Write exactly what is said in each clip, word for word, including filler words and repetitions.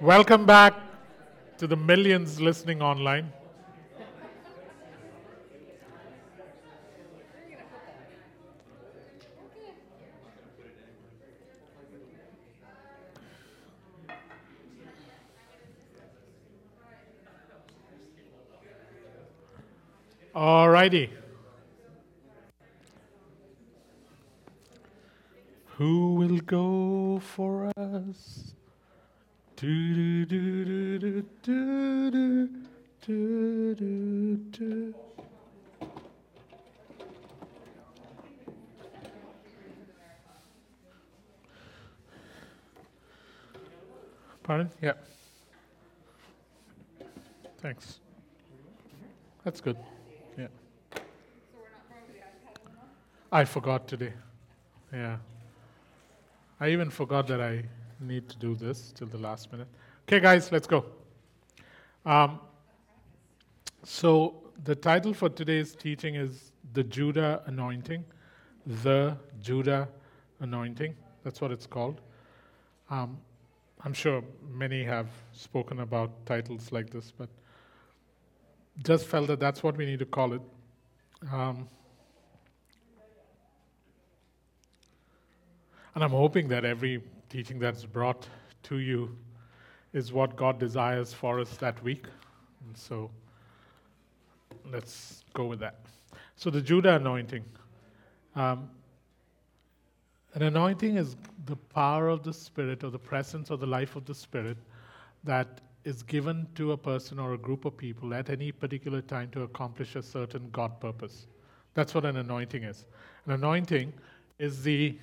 Welcome back to the millions listening online. All righty. Who will go for us? Do, do, do, do, do, do, do, do, do. Pardon? Yeah. Thanks. That's good. Yeah. I forgot today. Yeah. I even forgot that I need to do this till the last minute. Okay, guys, let's go. Um, so the title for today's teaching is The Judah Anointing. The Judah Anointing. That's what it's called. Um, I'm sure many have spoken about titles like this, but just felt that that's what we need to call it. Um, and I'm hoping that every teaching that's brought to you is what God desires for us that week. And so let's go with that. So the Judah anointing. Um, an anointing is the power of the Spirit or the presence or the life of the Spirit that is given to a person or a group of people at any particular time to accomplish a certain God purpose. That's what an anointing is. An anointing is the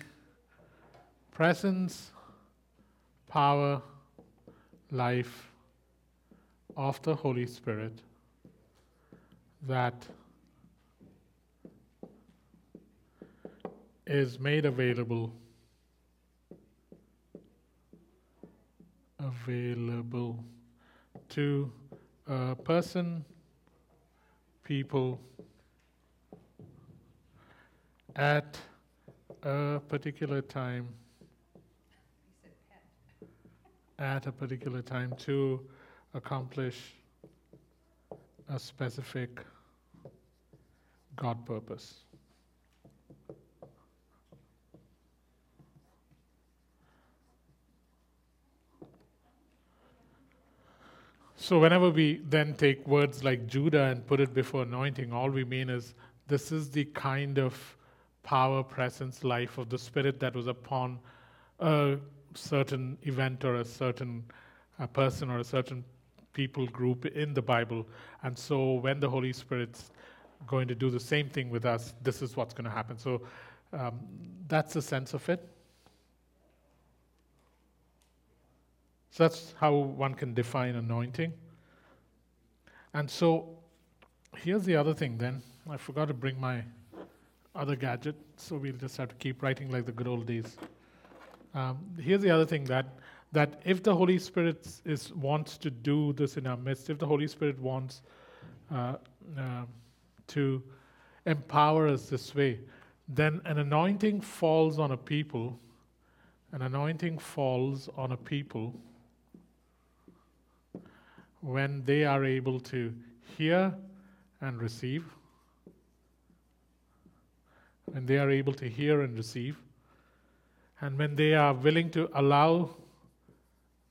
presence, power, life of the Holy Spirit that is made available, available to a person, people at a particular time. At a particular time to accomplish a specific God purpose. So whenever we then take words like Judah and put it before anointing, all we mean is this is the kind of power, presence, life of the Spirit that was upon a certain event or a certain uh, person or a certain people group in the Bible. And so when the Holy Spirit's going to do the same thing with us, this is what's going to happen. So um, that's the sense of it. So that's how one can define anointing. And so here's the other thing then. I forgot to bring my other gadget, so we'll just have to keep writing like the good old days. Um, here's the other thing, that that if the Holy Spirit is wants to do this in our midst, if the Holy Spirit wants uh, uh, to empower us this way, then an anointing falls on a people, an anointing falls on a people when they are able to hear and receive, when they are able to hear and receive, and when they are willing to allow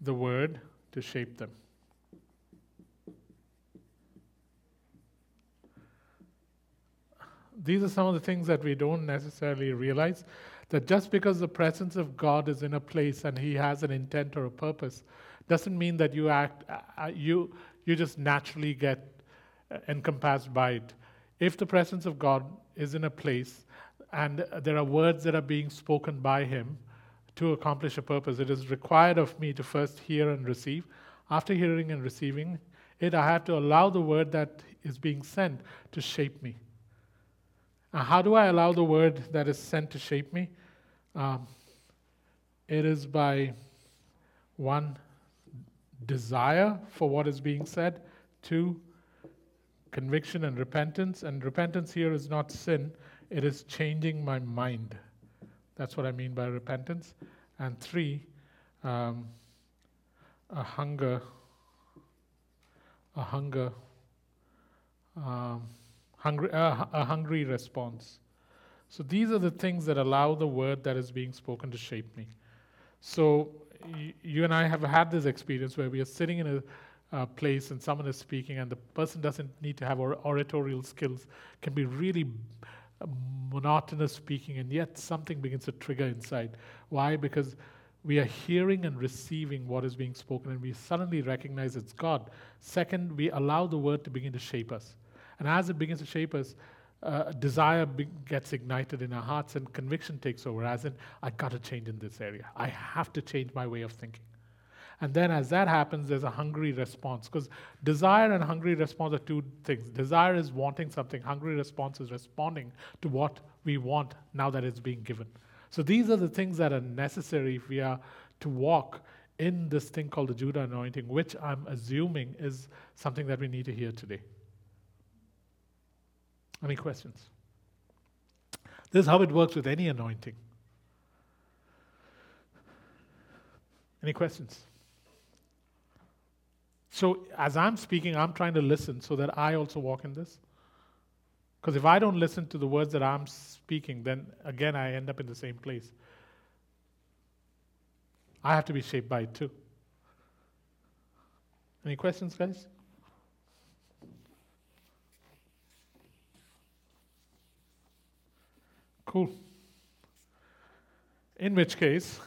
the word to shape them. These are some of the things that we don't necessarily realize, that just because the presence of God is in a place and He has an intent or a purpose, doesn't mean that you act, uh, you, you just naturally get encompassed by it. If the presence of God is in a place, and there are words that are being spoken by Him to accomplish a purpose, it is required of me to first hear and receive. After hearing and receiving it, I have to allow the word that is being sent to shape me. Now, how do I allow the word that is sent to shape me? Um, it is by, one, desire for what is being said. Two, conviction and repentance. And repentance here is not sin. It is changing my mind. That's what I mean by repentance. And three, um, a hunger, a hunger, um, hungry, uh, a hungry response. So these are the things that allow the word that is being spoken to shape me. So y- you and I have had this experience where we are sitting in a uh, place and someone is speaking, and the person doesn't need to have or- oratorial skills, can be really uh, monotonous speaking, and yet something begins to trigger inside. Why? Because we are hearing and receiving what is being spoken, and we suddenly recognize it's God. Second, we allow the word to begin to shape us. And as it begins to shape us, uh, desire be- gets ignited in our hearts, and conviction takes over, as in, I've got to change in this area. I have to change my way of thinking. And then as that happens, there's a hungry response, because desire and hungry response are two things. Desire is wanting something. Hungry response is responding to what we want now that it's being given. So these are the things that are necessary if we are to walk in this thing called the Judah Anointing, which I'm assuming is something that we need to hear today. Any questions? This is how it works with any anointing. Any questions? So as I'm speaking, I'm trying to listen so that I also walk in this. Because if I don't listen to the words that I'm speaking, then again I end up in the same place. I have to be shaped by it too. Any questions, guys? Cool. In which case,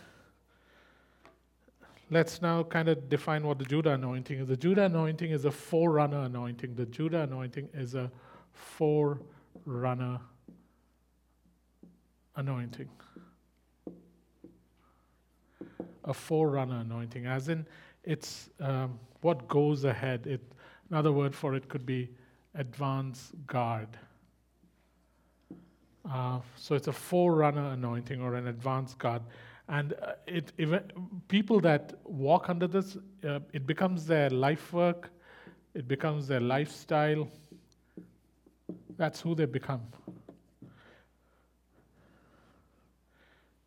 let's now kind of define what the Judah Anointing is. The Judah Anointing is a forerunner anointing. The Judah Anointing is a forerunner anointing. A forerunner anointing, as in it's um, what goes ahead. It, another word for it could be advance guard. Uh, so it's a forerunner anointing or an advance guard. And uh, it ev- people that walk under this, uh, it becomes their life work. It becomes their lifestyle. That's who they become.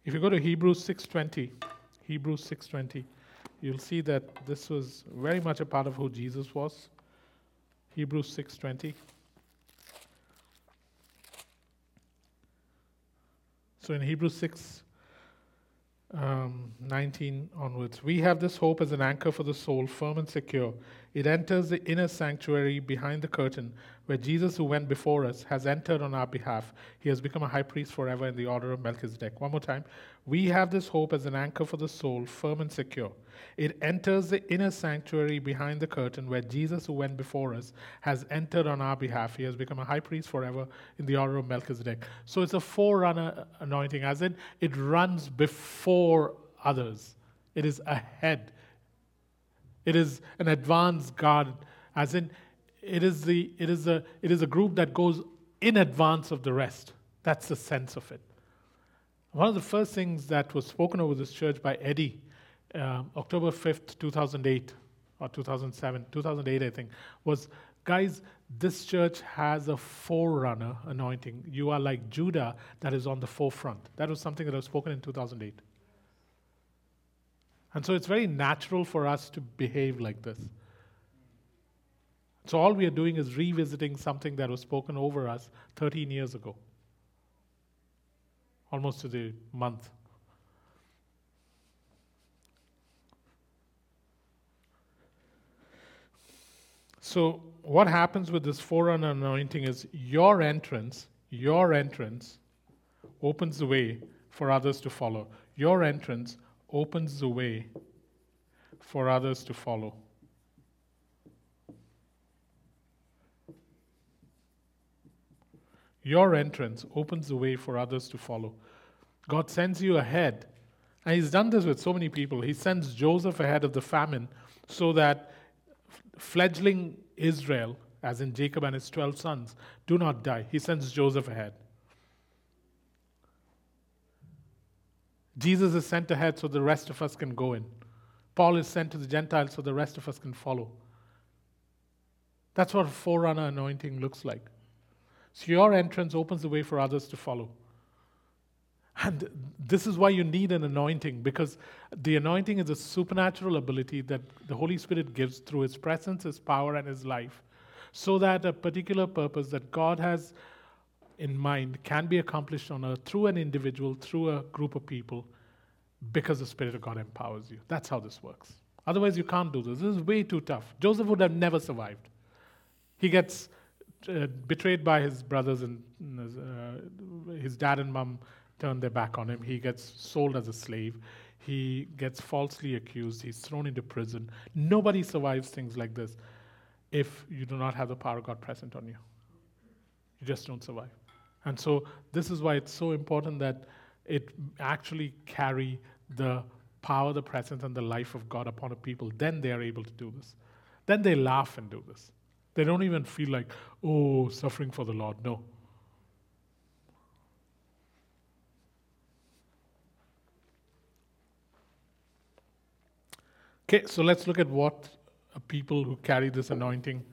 If you go to Hebrews six twenty, Hebrews six twenty, you'll see that this was very much a part of who Jesus was. Hebrews six twenty. So in Hebrews six, um, nineteen onwards, we have this hope as an anchor for the soul, firm and secure. It enters the inner sanctuary behind the curtain, where Jesus, who went before us, has entered on our behalf. He has become a high priest forever in the order of Melchizedek. One more time. We have this hope as an anchor for the soul, firm and secure. It enters the inner sanctuary behind the curtain, where Jesus, who went before us, has entered on our behalf. He has become a high priest forever in the order of Melchizedek. So it's a forerunner anointing, as in it runs before others. It is ahead. It is an advance guard, as in It is the it is a it is a group that goes in advance of the rest. That's the sense of it. One of the first things that was spoken over this church by Eddie, uh, October fifth, two thousand eight or two thousand seven, two thousand eight I think, was, guys, this church has a forerunner anointing. You are like Judah that is on the forefront. That was something that was spoken in two thousand eight. And so it's very natural for us to behave like this. So all we are doing is revisiting something that was spoken over us thirteen years ago, almost to the month. So what happens with this forerunner anointing is your entrance, your entrance opens the way for others to follow. Your entrance opens the way for others to follow. Your entrance opens the way for others to follow. God sends you ahead. And he's done this with so many people. He sends Joseph ahead of the famine so that fledgling Israel, as in Jacob and his twelve sons, do not die. He sends Joseph ahead. Jesus is sent ahead so the rest of us can go in. Paul is sent to the Gentiles so the rest of us can follow. That's what a forerunner anointing looks like. So your entrance opens the way for others to follow. And this is why you need an anointing, because the anointing is a supernatural ability that the Holy Spirit gives through His presence, His power, and His life, so that a particular purpose that God has in mind can be accomplished on earth through an individual, through a group of people, because the Spirit of God empowers you. That's how this works. Otherwise, you can't do this. This is way too tough. Joseph would have never survived. He gets uh, betrayed by his brothers, and uh, his dad and mom turn their back on him. He gets sold as a slave. He gets falsely accused. He's thrown into prison. Nobody survives things like this if you do not have the power of God present on you. You just don't survive. And so this is why it's so important that it actually carry the power, the presence, and the life of God upon a people. Then they are able to do this. Then they laugh and do this. They don't even feel like, oh, suffering for the Lord. No. Okay, so let's look at what people who carry this anointing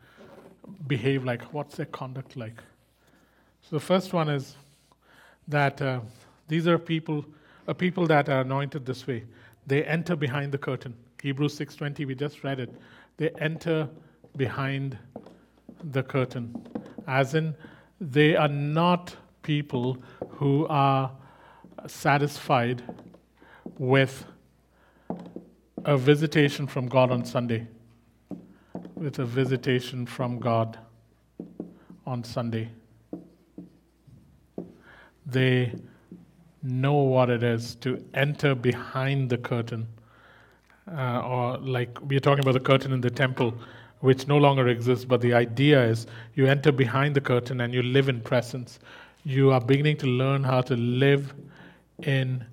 behave like. What's their conduct like? So the first one is that uh, these are people, a people that are anointed this way. They enter behind the curtain. Hebrews six twenty, we just read it. They enter behind the curtain. As in, they are not people who are satisfied with a visitation from God on Sunday. With a visitation from God on Sunday. They know what it is to enter behind the curtain. Uh, or like we're talking about the curtain in the temple, which no longer exists, but the idea is you enter behind the curtain and you live in presence. You are beginning to learn how to live in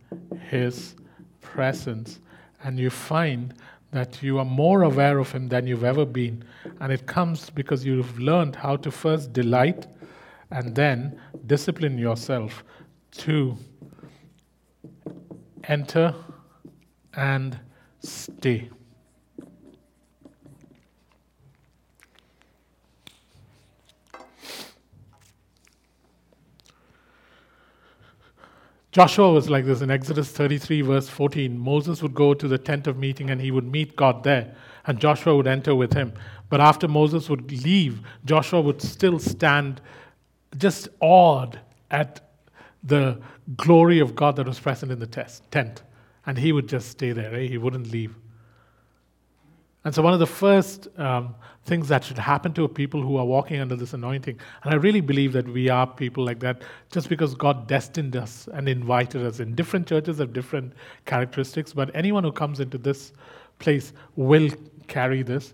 His presence. And you find that you are more aware of Him than you've ever been. And it comes because you've learned how to first delight and then discipline yourself to enter and stay. Joshua was like this in Exodus thirty-three, verse fourteen. Moses would go to the tent of meeting and he would meet God there, and Joshua would enter with him. But after Moses would leave, Joshua would still stand just awed at the glory of God that was present in the test, tent. And he would just stay there. Eh? He wouldn't leave. And so one of the first um, things that should happen to people who are walking under this anointing, and I really believe that we are people like that just because God destined us and invited us in. Different churches have different characteristics, but anyone who comes into this place will carry this.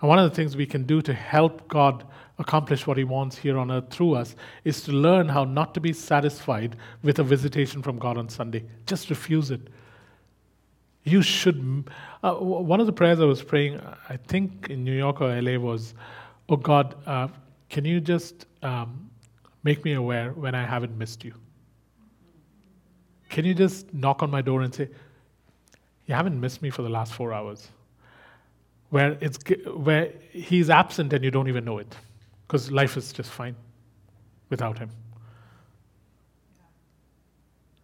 And one of the things we can do to help God accomplish what He wants here on earth through us is to learn how not to be satisfied with a visitation from God on Sunday. Just refuse it. You should. Uh, one of the prayers I was praying, I think in New York or L A, was, "Oh God, uh, can you just um, make me aware when I haven't missed you? Can you just knock on my door and say, you haven't missed me for the last four hours, where it's where He's absent and you don't even know it, because life is just fine without Him."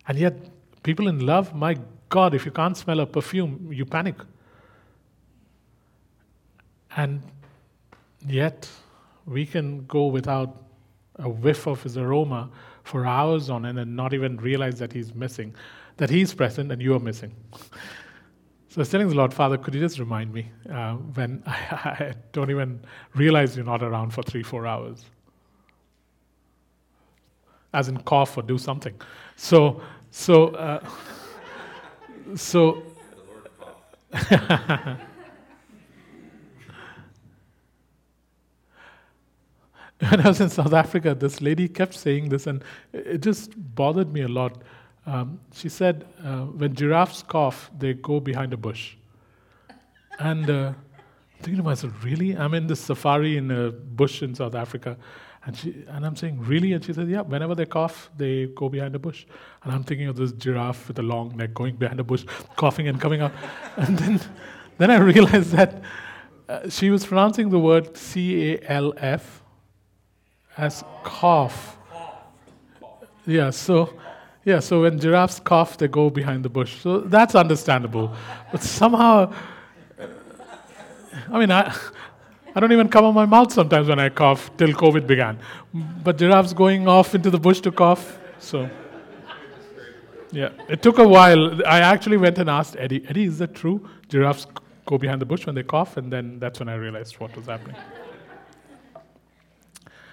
And yet, people in love, my God, if you can't smell a perfume, you panic. And yet, we can go without a whiff of His aroma for hours on end and not even realize that He's missing, that He's present and you are missing. So I was telling the Lord, Father, could you just remind me uh, when I, I don't even realize you're not around for three, four hours? As in cough or do something. So, so... Uh, So, when I was in South Africa, this lady kept saying this, and it just bothered me a lot. Um, she said, uh, when giraffes cough, they go behind a bush. And uh, I'm thinking to myself, really? I'm in this safari in a bush in South Africa. And she and I'm saying, really? And she says, yeah, whenever they cough, they go behind a bush. And I'm thinking of this giraffe with a long neck going behind a bush, coughing and coming out. And then then I realized that uh, she was pronouncing the word C A L F as cough. Yeah, so Yeah, so when giraffes cough, they go behind the bush. So that's understandable. But somehow, I mean, I I don't even cover my mouth sometimes when I cough till COVID began. But giraffes going off into the bush to cough, so... Yeah, it took a while. I actually went and asked Eddie, Eddie, is that true? Giraffes go behind the bush when they cough, and then that's when I realized what was happening.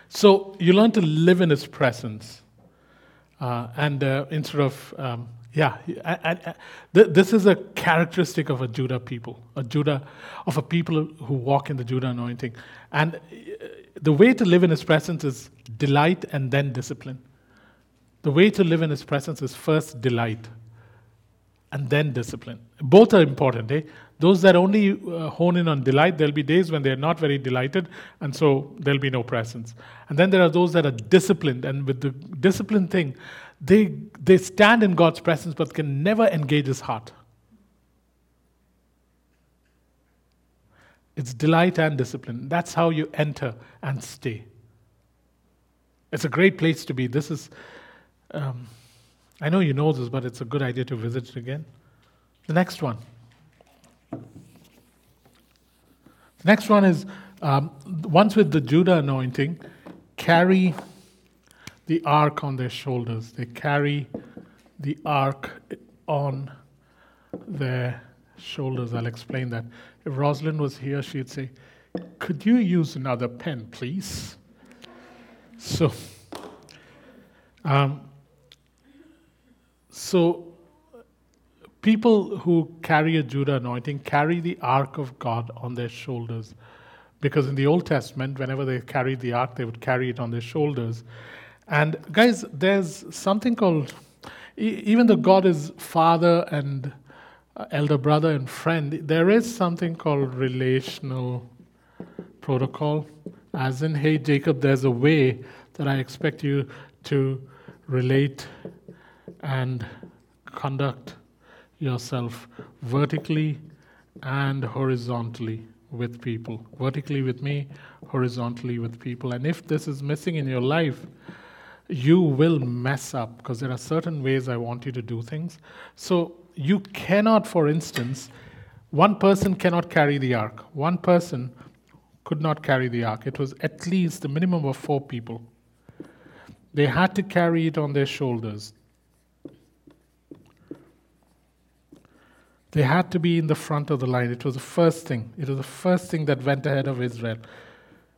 So you learn to live in His presence. Uh, and uh, instead of, um, yeah, I, I, I, th- this is a characteristic of a Judah people, a Judah, of a people who walk in the Judah anointing. And the way to live in His presence is delight and then discipline. The way to live in His presence is first delight and then discipline. Both are important. Eh? Those that only uh, hone in on delight, there'll be days when they're not very delighted, and so there'll be no presence. And then there are those that are disciplined, and with the discipline thing, they they stand in God's presence but can never engage His heart. It's delight and discipline. That's how you enter and stay. It's a great place to be. This is... Um, I know you know this, but it's a good idea to visit it again. The next one. The next one is, um, once with the Judah anointing, carry the ark on their shoulders. They carry the ark on their shoulders. I'll explain that. If Rosalind was here, she'd say, could you use another pen, please? So... Um, so, people who carry a Judah anointing carry the ark of God on their shoulders, because in the Old Testament, whenever they carried the ark, they would carry it on their shoulders. And guys, there's something called, e- even though God is father and uh, elder brother and friend, there is something called relational protocol. As in, hey Jacob, there's a way that I expect you to relate and conduct yourself vertically and horizontally with people. Vertically with me, horizontally with people. And if this is missing in your life, you will mess up, because there are certain ways I want you to do things. So you cannot, for instance, one person cannot carry the ark. One person could not carry the ark. It was at least the minimum of four people. They had to carry it on their shoulders. They had to be in the front of the line. It was the first thing. It was the first thing that went ahead of Israel.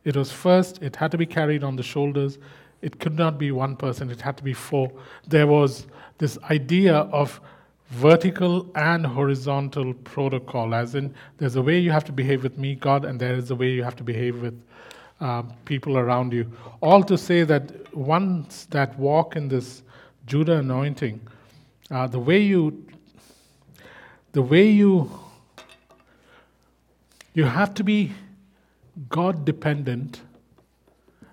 It was first, it had to be carried on the shoulders. It could not be one person, it had to be four. There was this idea of vertical and horizontal protocol, as in, there's a way you have to behave with me, God, and there is a way you have to behave with Uh, people around you. All to say that ones that walk in this Judah anointing, uh, the way you, the way you, you have to be God dependent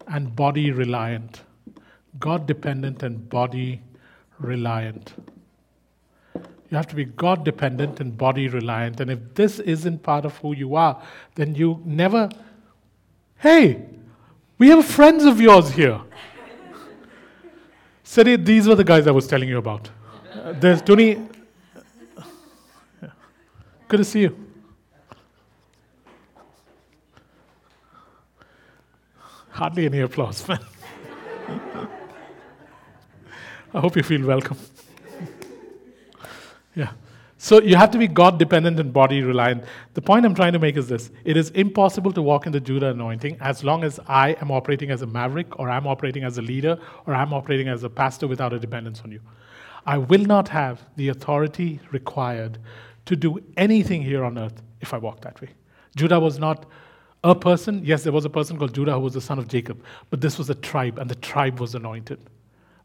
and body reliant. God dependent and body reliant. You have to be God dependent and body reliant. And if this isn't part of who you are, then you never... Hey, we have friends of yours here. Sadi, these were the guys I was telling you about. Uh, there's Tony. Yeah. Good to see you. Hardly any applause, man. I hope you feel welcome. Yeah. So you have to be God-dependent and body-reliant. The point I'm trying to make is this. It is impossible to walk in the Judah anointing as long as I am operating as a maverick, or I'm operating as a leader, or I'm operating as a pastor without a dependence on you. I will not have the authority required to do anything here on earth if I walk that way. Judah was not a person. Yes, there was a person called Judah who was the son of Jacob, but this was a tribe, and the tribe was anointed.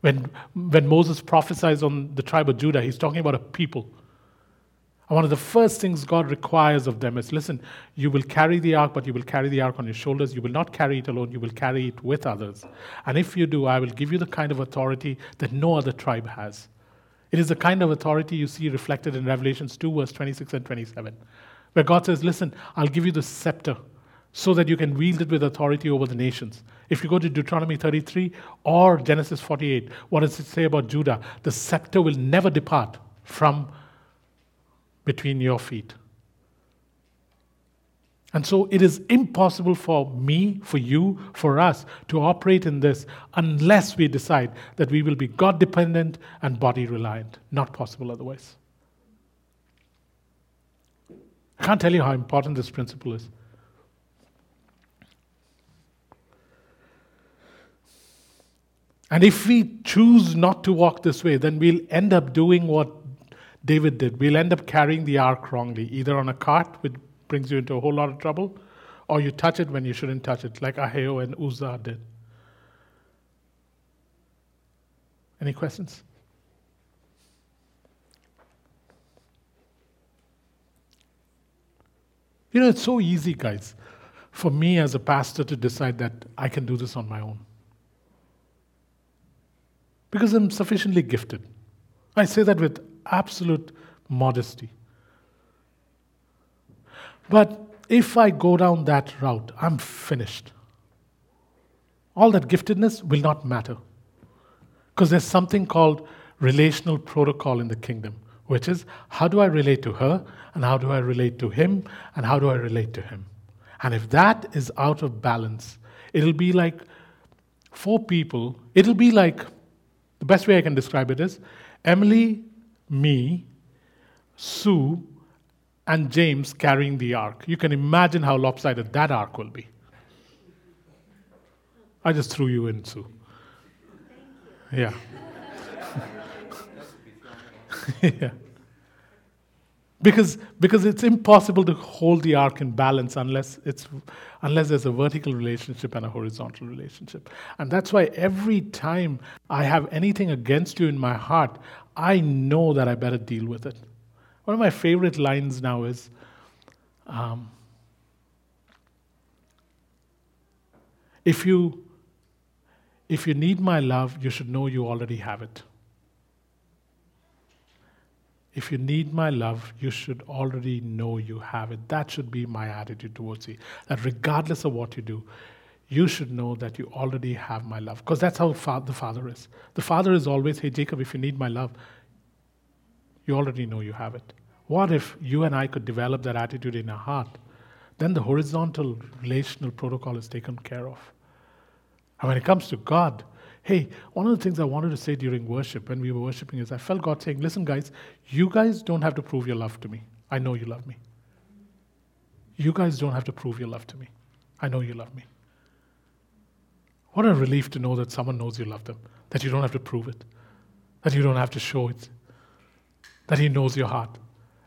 When, when Moses prophesies on the tribe of Judah, he's talking about a people. One of the first things God requires of them is, listen, you will carry the ark, but you will carry the ark on your shoulders. You will not carry it alone. You will carry it with others. And if you do, I will give you the kind of authority that no other tribe has. It is the kind of authority you see reflected in Revelations two, verse twenty-six and twenty-seven, where God says, listen, I'll give you the scepter. so that you can wield it with authority over the nations. If you go to Deuteronomy thirty-three or Genesis forty-eight, what does it say about Judah? The scepter will never depart from between your feet. And so it is impossible for me, for you, for us to operate in this unless we decide that we will be God-dependent and body-reliant. Not possible otherwise. I can't tell you how important this principle is. And if we choose not to walk this way, then we'll end up doing what David did. We'll end up carrying the ark wrongly, either on a cart, which brings you into a whole lot of trouble, or you touch it when you shouldn't touch it, like Ahio and Uzzah did. Any questions? You know, it's so easy, guys, for me as a pastor to decide that I can do this on my own. Because I'm sufficiently gifted. I say that with absolute modesty. But if I go down that route, I'm finished. All that giftedness will not matter. Because there's something called relational protocol in the kingdom, which is how do I relate to her, and how do I relate to him, and how do I relate to him? And if that is out of balance, it'll be like four people, it'll be like, the best way I can describe it is, Emily, me, Sue, and James carrying the ark. You can imagine how lopsided that ark will be. I just threw you in, Sue. Yeah. yeah. Because because it's impossible to hold the ark in balance unless it's unless there's a vertical relationship and a horizontal relationship. And that's why every time I have anything against you in my heart, I know that I better deal with it. One of my favorite lines now is, um, if you if you need my love, you should know you already have it. If you need my love, you should already know you have it. That should be my attitude towards you. That regardless of what you do, you should know that you already have my love. Because that's how fa- the Father is. The Father is always, hey, Jacob, if you need my love, you already know you have it. What if you and I could develop that attitude in our heart? Then the horizontal relational protocol is taken care of. And when it comes to God, hey, one of the things I wanted to say during worship, when we were worshiping, is I felt God saying, listen guys, you guys don't have to prove your love to me. I know you love me. You guys don't have to prove your love to me. I know you love me. What a relief to know that someone knows you love them, that you don't have to prove it, that you don't have to show it, that he knows your heart.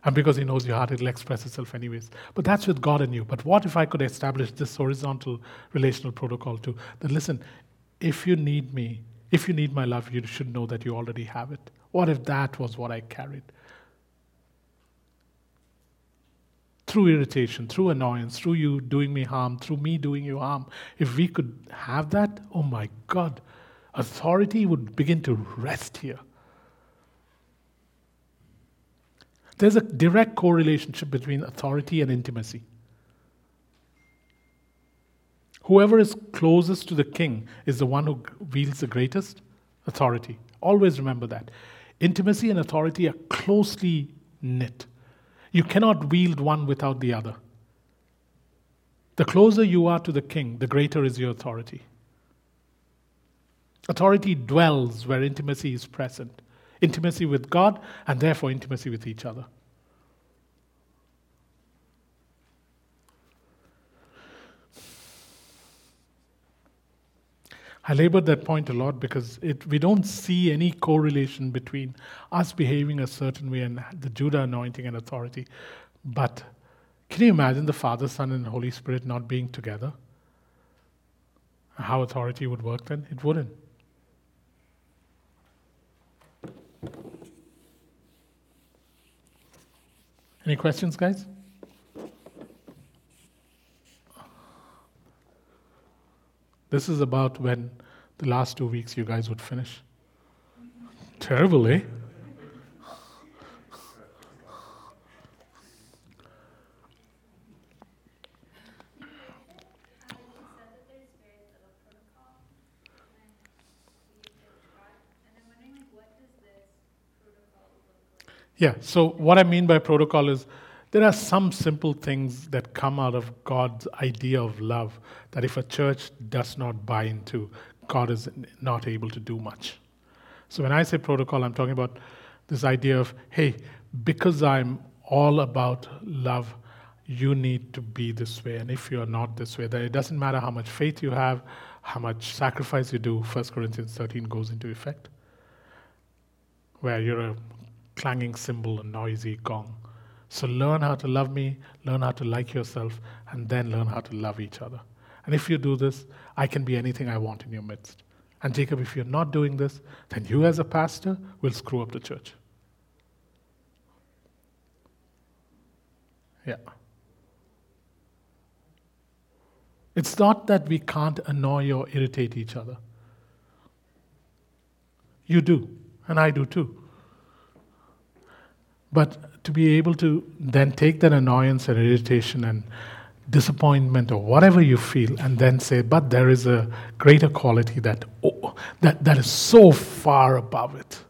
And because he knows your heart, it'll express itself anyways. But that's with God and you. But what if I could establish this horizontal relational protocol too? That listen, if you need me, if you need my love, you should know that you already have it. What if that was what I carried? Through irritation, through annoyance, through you doing me harm, through me doing you harm. If we could have that, oh my God, authority would begin to rest here. There's a direct correlation between authority and intimacy. Whoever is closest to the king is the one who wields the greatest authority. Always remember that. Intimacy and authority are closely knit. You cannot wield one without the other. The closer you are to the king, the greater is your authority. Authority dwells where intimacy is present. Intimacy with God, and therefore intimacy with each other. I labored that point a lot because it, we don't see any correlation between us behaving a certain way and the Judah anointing and authority. But can you imagine the Father, Son, and Holy Spirit not being together? How authority would work then? It wouldn't. Any questions, guys? This is about when the last two weeks you guys would finish. Terrible, eh? Yeah, so what I mean by protocol is there are some simple things that come out of God's idea of love that if a church does not buy into, God is not able to do much. So when I say protocol, I'm talking about this idea of, hey, because I'm all about love, you need to be this way. And if you're not this way, then it doesn't matter how much faith you have, how much sacrifice you do. First Corinthians thirteen goes into effect, where you're a clanging cymbal, a noisy gong. So learn how to love me, learn how to like yourself, and then learn how to love each other. And if you do this, I can be anything I want in your midst. And Jacob, if you're not doing this, then you as a pastor will screw up the church. Yeah. It's not that we can't annoy or irritate each other. You do, and I do too. But to be able to then take that annoyance and irritation and disappointment or whatever you feel and then say, but there is a greater quality that oh, that, that is so far above it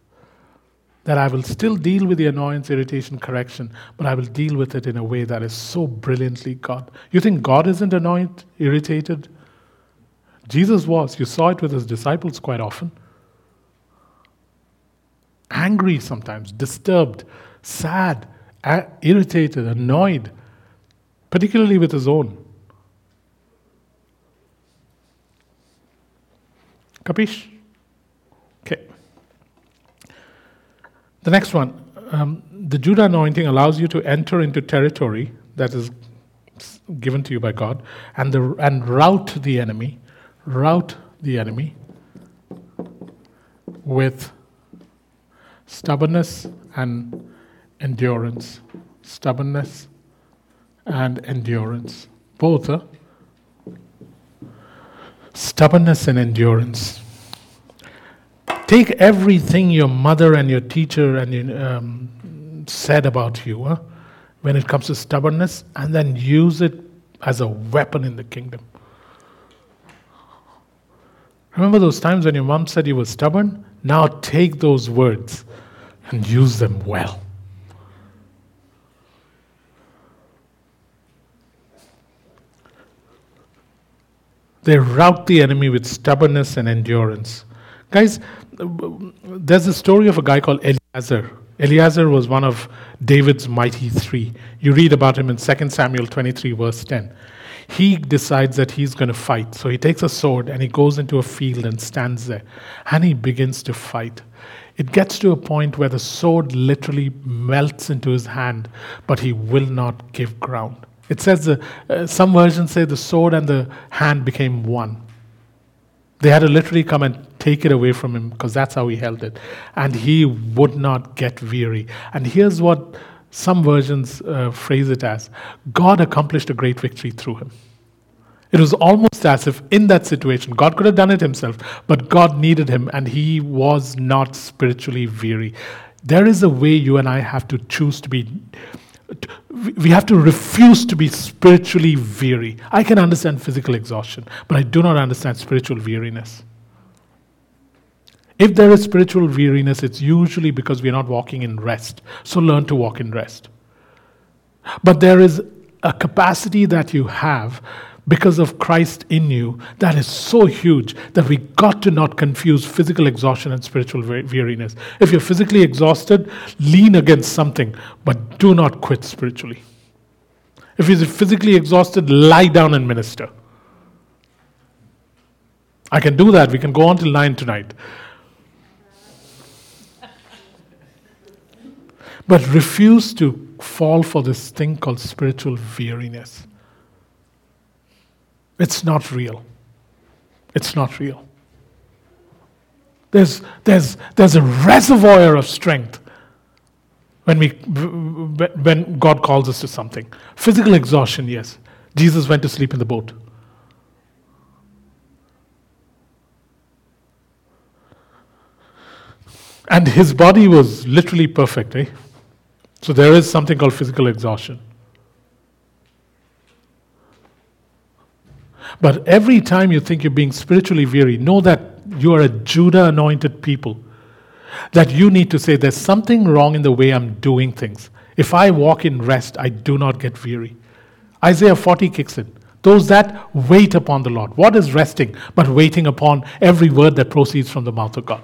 that I will still deal with the annoyance, irritation, correction, but I will deal with it in a way that is so brilliantly God. You think God isn't annoyed, irritated? Jesus was. You saw it with his disciples quite often. Angry sometimes, disturbed, sad, irritated, annoyed, particularly with his own. Kapish? Okay. The next one, um, the Judah anointing allows you to enter into territory that is given to you by God, and the and rout the enemy, rout the enemy with stubbornness and endurance, stubbornness and endurance, both huh? stubbornness and endurance. Take everything your mother and your teacher and um, said about you huh, when it comes to stubbornness, and then use it as a weapon in the kingdom. Remember those times when your mom said you were stubborn? Now take those words and use them well. They rout the enemy with stubbornness and endurance. Guys, there's a story of a guy called Eliezer. Eliezer was one of David's mighty three. You read about him in Second Samuel twenty-three, verse ten. He decides that he's going to fight. So he takes a sword and he goes into a field and stands there. And he begins to fight. It gets to a point where the sword literally melts into his hand, but he will not give ground. It says, the, uh, some versions say the sword and the hand became one. They had to literally come and take it away from him because that's how he held it. And he would not get weary. And here's what some versions uh, phrase it as. God accomplished a great victory through him. It was almost as if in that situation, God could have done it himself, but God needed him and he was not spiritually weary. There is a way you and I have to choose to be... We have to refuse to be spiritually weary. I can understand physical exhaustion, but I do not understand spiritual weariness. If there is spiritual weariness, it's usually because we're not walking in rest. So learn to walk in rest. But there is a capacity that you have because of Christ in you that is so huge that we got to not confuse physical exhaustion and spiritual weariness. If you're physically exhausted, lean against something, but do not quit spiritually. If you're physically exhausted, lie down and minister. I can do that. We can go on till nine tonight. But refuse to fall for this thing called spiritual weariness. It's not real. It's not real. There's there's there's a reservoir of strength when we when God calls us to something. Physical exhaustion, yes. Jesus went to sleep in the boat. And his body was literally perfect, eh? So there is something called physical exhaustion. But every time you think you're being spiritually weary, know that you are a Judah anointed people. that you need to say, there's something wrong in the way I'm doing things. If I walk in rest, I do not get weary. Isaiah forty kicks in. Those that wait upon the Lord. What is resting but waiting upon every word that proceeds from the mouth of God?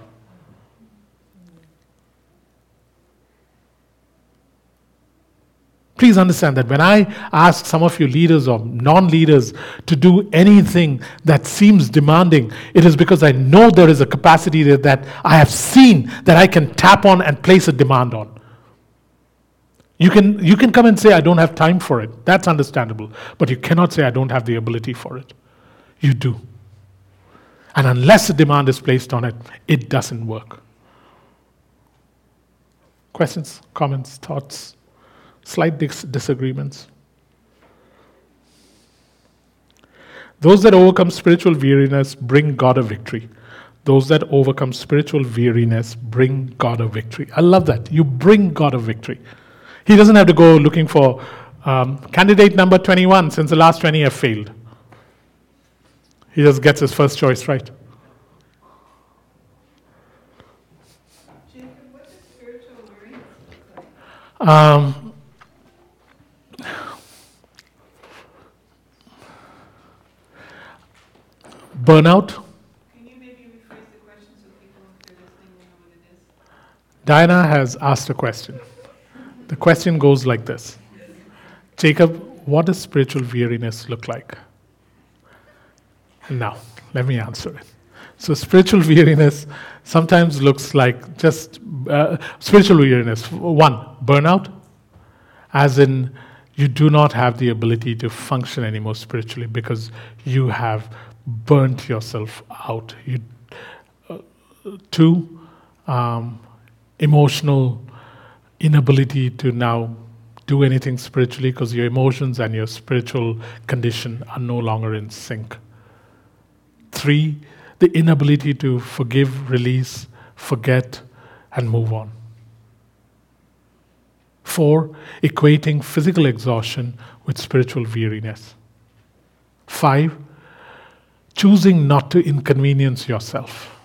Please understand that when I ask some of you leaders or non-leaders to do anything that seems demanding, it is because I know there is a capacity that I have seen that I can tap on and place a demand on. You can, you can come and say, I don't have time for it. That's understandable. But you cannot say, I don't have the ability for it. You do. And unless a demand is placed on it, it doesn't work. Questions, comments, thoughts? Slight dis- disagreements. Those that overcome spiritual weariness bring God a victory. Those that overcome spiritual weariness bring God a victory. I love that. You bring God a victory. He doesn't have to go looking for um, candidate number twenty-one since the last twenty have failed. He just gets his first choice right. Jacob, what does spiritual weariness look like? Um, Burnout. Can you maybe rephrase the question so people who are listening will know what it is? Diana has asked a question. The question goes like this. Jacob, what does spiritual weariness look like? Now, let me answer it. So spiritual weariness sometimes looks like just, uh, spiritual weariness, one, burnout, as in you do not have the ability to function anymore spiritually because you have burnt yourself out. You, uh, two, um, emotional inability to now do anything spiritually because your emotions and your spiritual condition are no longer in sync. Three, the inability to forgive, release, forget, and move on. Four, equating physical exhaustion with spiritual weariness. Five, choosing not to inconvenience yourself.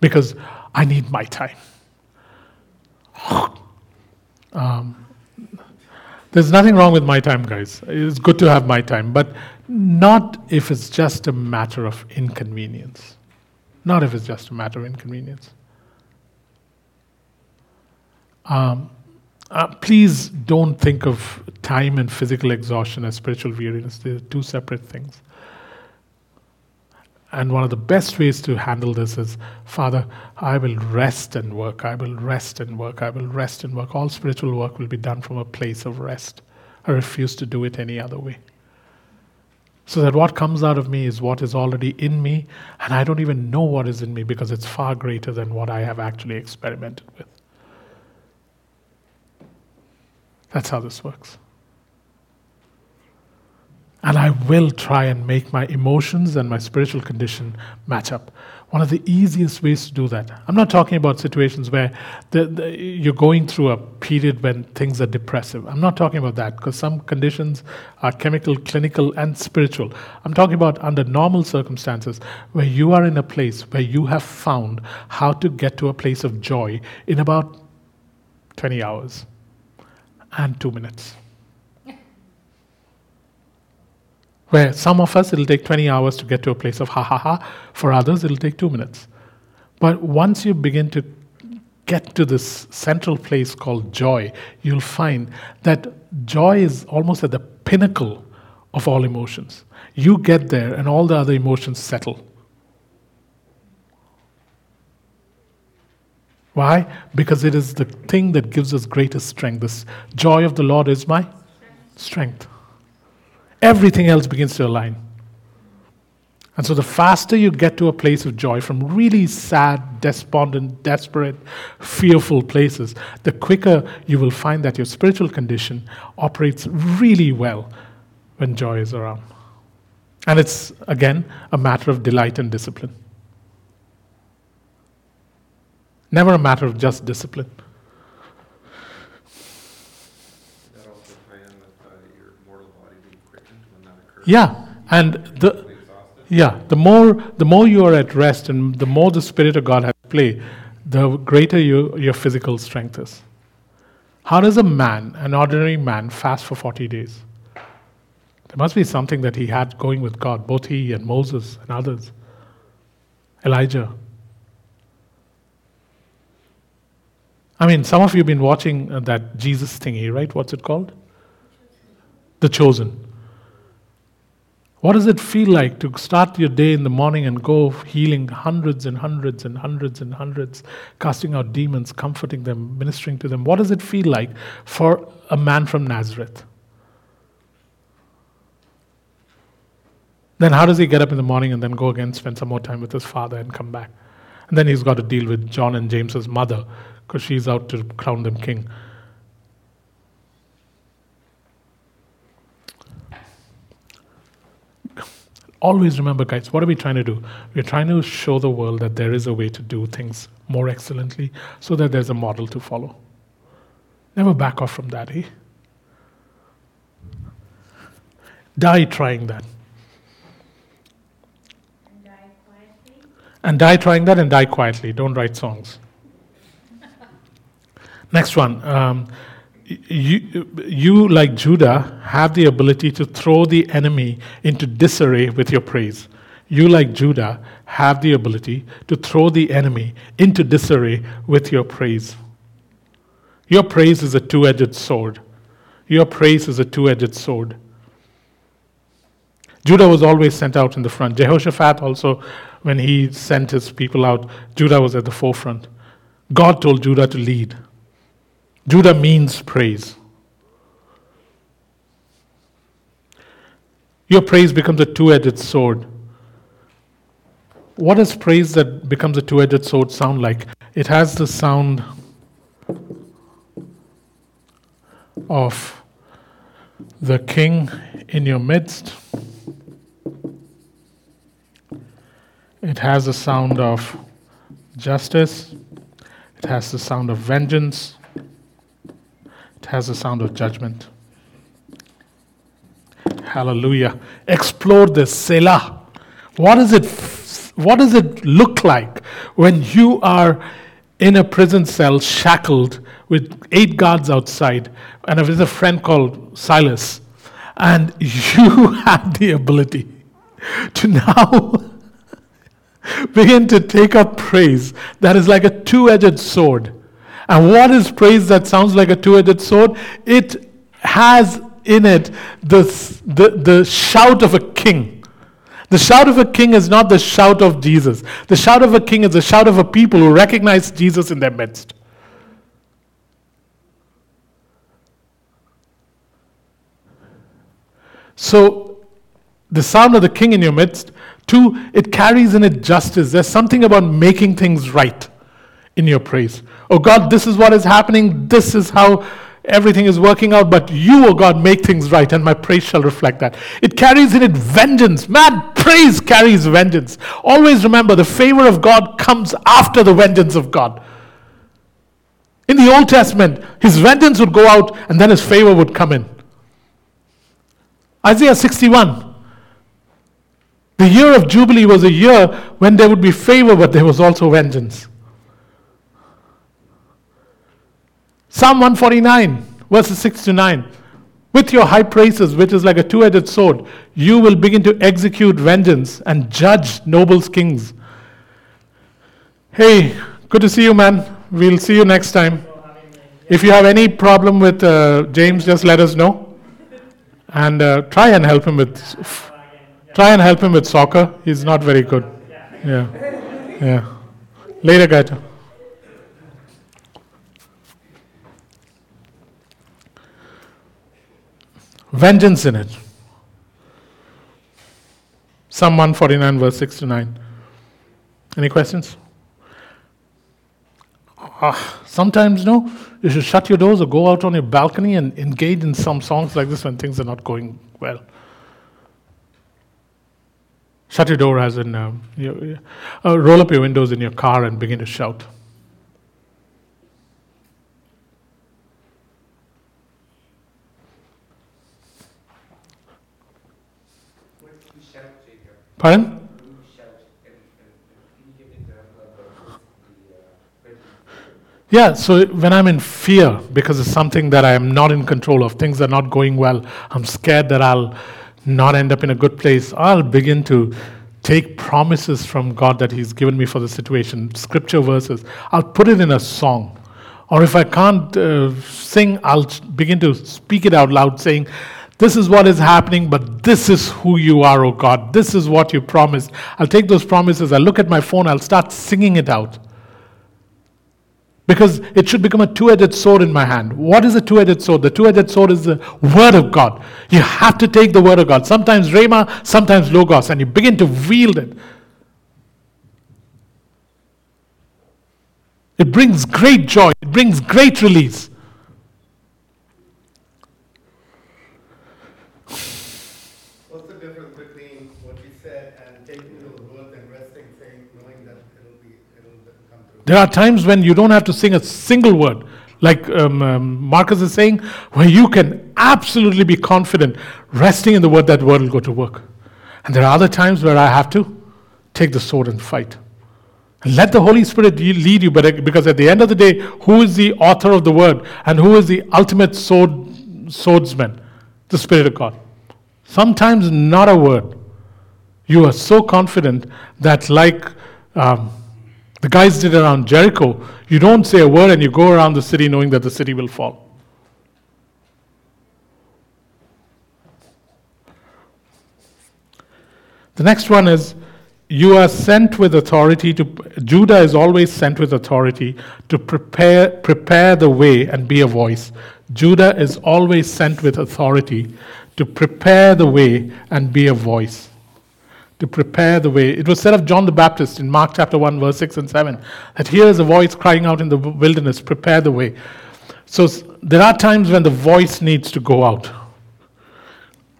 Because I need my time. um, there's nothing wrong with my time, guys. It's good to have my time, but not if it's just a matter of inconvenience. Not if it's just a matter of inconvenience. Um, Uh, please don't think of time and physical exhaustion as spiritual weariness. They're two separate things. And one of the best ways to handle this is, Father, I will rest and work. I will rest and work. I will rest and work. All spiritual work will be done from a place of rest. I refuse to do it any other way. So that what comes out of me is what is already in me, and I don't even know what is in me because it's far greater than what I have actually experimented with. That's how this works. And I will try and make my emotions and my spiritual condition match up. One of the easiest ways to do that. I'm not talking about situations where the, the, you're going through a period when things are depressive. I'm not talking about that because some conditions are chemical, clinical, and spiritual. I'm talking about under normal circumstances where you are in a place where you have found how to get to a place of joy in about twenty hours. And two minutes. Where some of us, it'll take twenty hours to get to a place of ha ha ha. For others, it'll take two minutes. But once you begin to get to this central place called joy, you'll find that joy is almost at the pinnacle of all emotions. You get there and all the other emotions settle. Why? Because it is the thing that gives us greatest strength. This joy of the Lord is my strength. strength. Everything else begins to align. And so the faster you get to a place of joy from really sad, despondent, desperate, fearful places, the quicker you will find that your spiritual condition operates really well when joy is around. And it's, again, a matter of delight and discipline. Never a matter of just discipline. That also tie in with uh, your mortal body being quickened when that occurs? Yeah, and the Yeah, the more the more you are at rest and the more the Spirit of God has play, the greater you, your physical strength is. How does a man, an ordinary man, fast for forty days? There must be something that he had going with God, both he and Moses and others. Elijah. I mean, some of you have been watching that Jesus thingy, right? What's it called? The Chosen. What does it feel like to start your day in the morning and go healing hundreds and hundreds and hundreds and hundreds, casting out demons, comforting them, ministering to them? What does it feel like for a man from Nazareth? Then how does he get up in the morning and then go again, spend some more time with his father and come back? And then he's got to deal with John and James's mother because she's out to crown them king. Always remember, guys, what are we trying to do? We're trying to show the world that there is a way to do things more excellently so that there's a model to follow. Never back off from that, eh? Die trying that. And die quietly? And die trying that and die quietly. Don't write songs. Next one. Um, You, you, like Judah, have the ability to throw the enemy into disarray with your praise. You, like Judah, have the ability to throw the enemy into disarray with your praise. Your praise is a two-edged sword. Your praise is a two-edged sword. Judah was always sent out in the front. Jehoshaphat also, when he sent his people out, Judah was at the forefront. God told Judah to lead. Judah means praise. Your praise becomes a two-edged sword. What does praise that becomes a two-edged sword sound like? It has the sound of the king in your midst. It has the sound of justice. It has the sound of vengeance. Has the sound of judgment. Hallelujah. Explore this, Selah. What does it f- what does it look like when you are in a prison cell shackled with eight guards outside and there's a friend called Silas and you have the ability to now begin to take up praise that is like a two-edged sword. And what is praise that sounds like a two-edged sword? It has in it the, the, the shout of a king. The shout of a king is not the shout of Jesus. The shout of a king is the shout of a people who recognize Jesus in their midst. So, the sound of the king in your midst, two, it carries in it justice. There's something about making things right in your praise. Oh God, this is what is happening. This is how everything is working out. But you, oh God, make things right, and my praise shall reflect that. It carries in it vengeance. Mad praise carries vengeance. Always remember, the favor of God comes after the vengeance of God. In the Old Testament, his vengeance would go out, and then his favor would come in. Isaiah sixty-one. The year of Jubilee was a year when there would be favor, but there was also vengeance. Psalm one forty-nine, verses six to nine. With your high praises, which is like a two-edged sword, you will begin to execute vengeance and judge noble kings. Hey, good to see you, man. We'll see you next time. If you have any problem with uh, James, just let us know. And uh, try and help him with try and help him with soccer. He's not very good. Yeah. Yeah. Later, Gaito. Vengeance in it. Psalm one forty-nine, verse six to nine. Any questions? Ah, sometimes, no. You should shut your doors or go out on your balcony and engage in some songs like this when things are not going well. Shut your door as in uh, you, uh, roll up your windows in your car and begin to shout. Pardon? Yeah, so when I'm in fear, because it's something that I am not in control of, things are not going well, I'm scared that I'll not end up in a good place, I'll begin to take promises from God that He's given me for the situation, scripture verses. I'll put it in a song. Or if I can't uh, sing, I'll begin to speak it out loud, saying, this is what is happening, but this is who you are, oh God. This is what you promised. I'll take those promises, I'll look at my phone, I'll start singing it out. Because it should become a two-edged sword in my hand. What is a two-edged sword? The two-edged sword is the Word of God. You have to take the Word of God. Sometimes Rhema, sometimes Logos, and you begin to wield it. It brings great joy. It brings great release. What's the difference between what you said and taking those words and resting, saying, knowing that it'll be, it'll come through? There are times when you don't have to sing a single word, like um, um, Marcus is saying, where you can absolutely be confident, resting in the word, that word will go to work. And there are other times where I have to take the sword and fight. Let the Holy Spirit lead you, but because at the end of the day, who is the author of the word and who is the ultimate sword, swordsman? The Spirit of God. Sometimes not a word. You are so confident that, like um, the guys did around Jericho, you don't say a word and you go around the city knowing that the city will fall. The next one is, you are sent with authority to, Judah is always sent with authority to prepare prepare the way and be a voice. Judah is always sent with authority to prepare the way and be a voice. To prepare the way. It was said of John the Baptist in Mark chapter one, verse six and seven, that here is a voice crying out in the wilderness, prepare the way. So there are times when the voice needs to go out.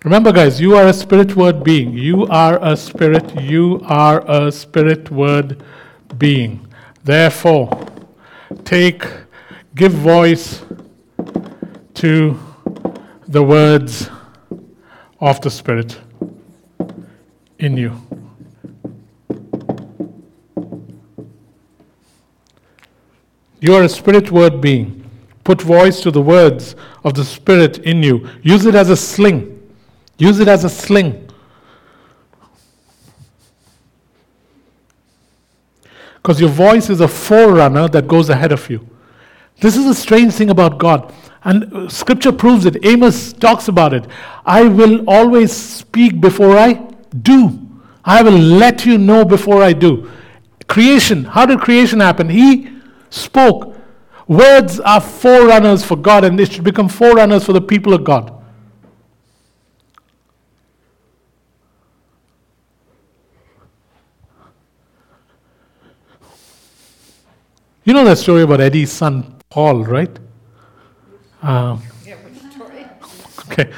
Remember, guys, you are a spirit word being. You are a spirit. You are a spirit word being. Therefore, take, give voice to the words of the Spirit in you. You are a spirit word being. Put voice to the words of the Spirit in you. Use it as a sling. Use it as a sling. Because your voice is a forerunner that goes ahead of you. This is a strange thing about God. And scripture proves it. Amos talks about it. I will always speak before I do. I will let you know before I do. Creation. How did creation happen? He spoke. Words are forerunners for God, and they should become forerunners for the people of God. You know that story about Eddie's son, Paul, right? Um, yeah, which story? Okay.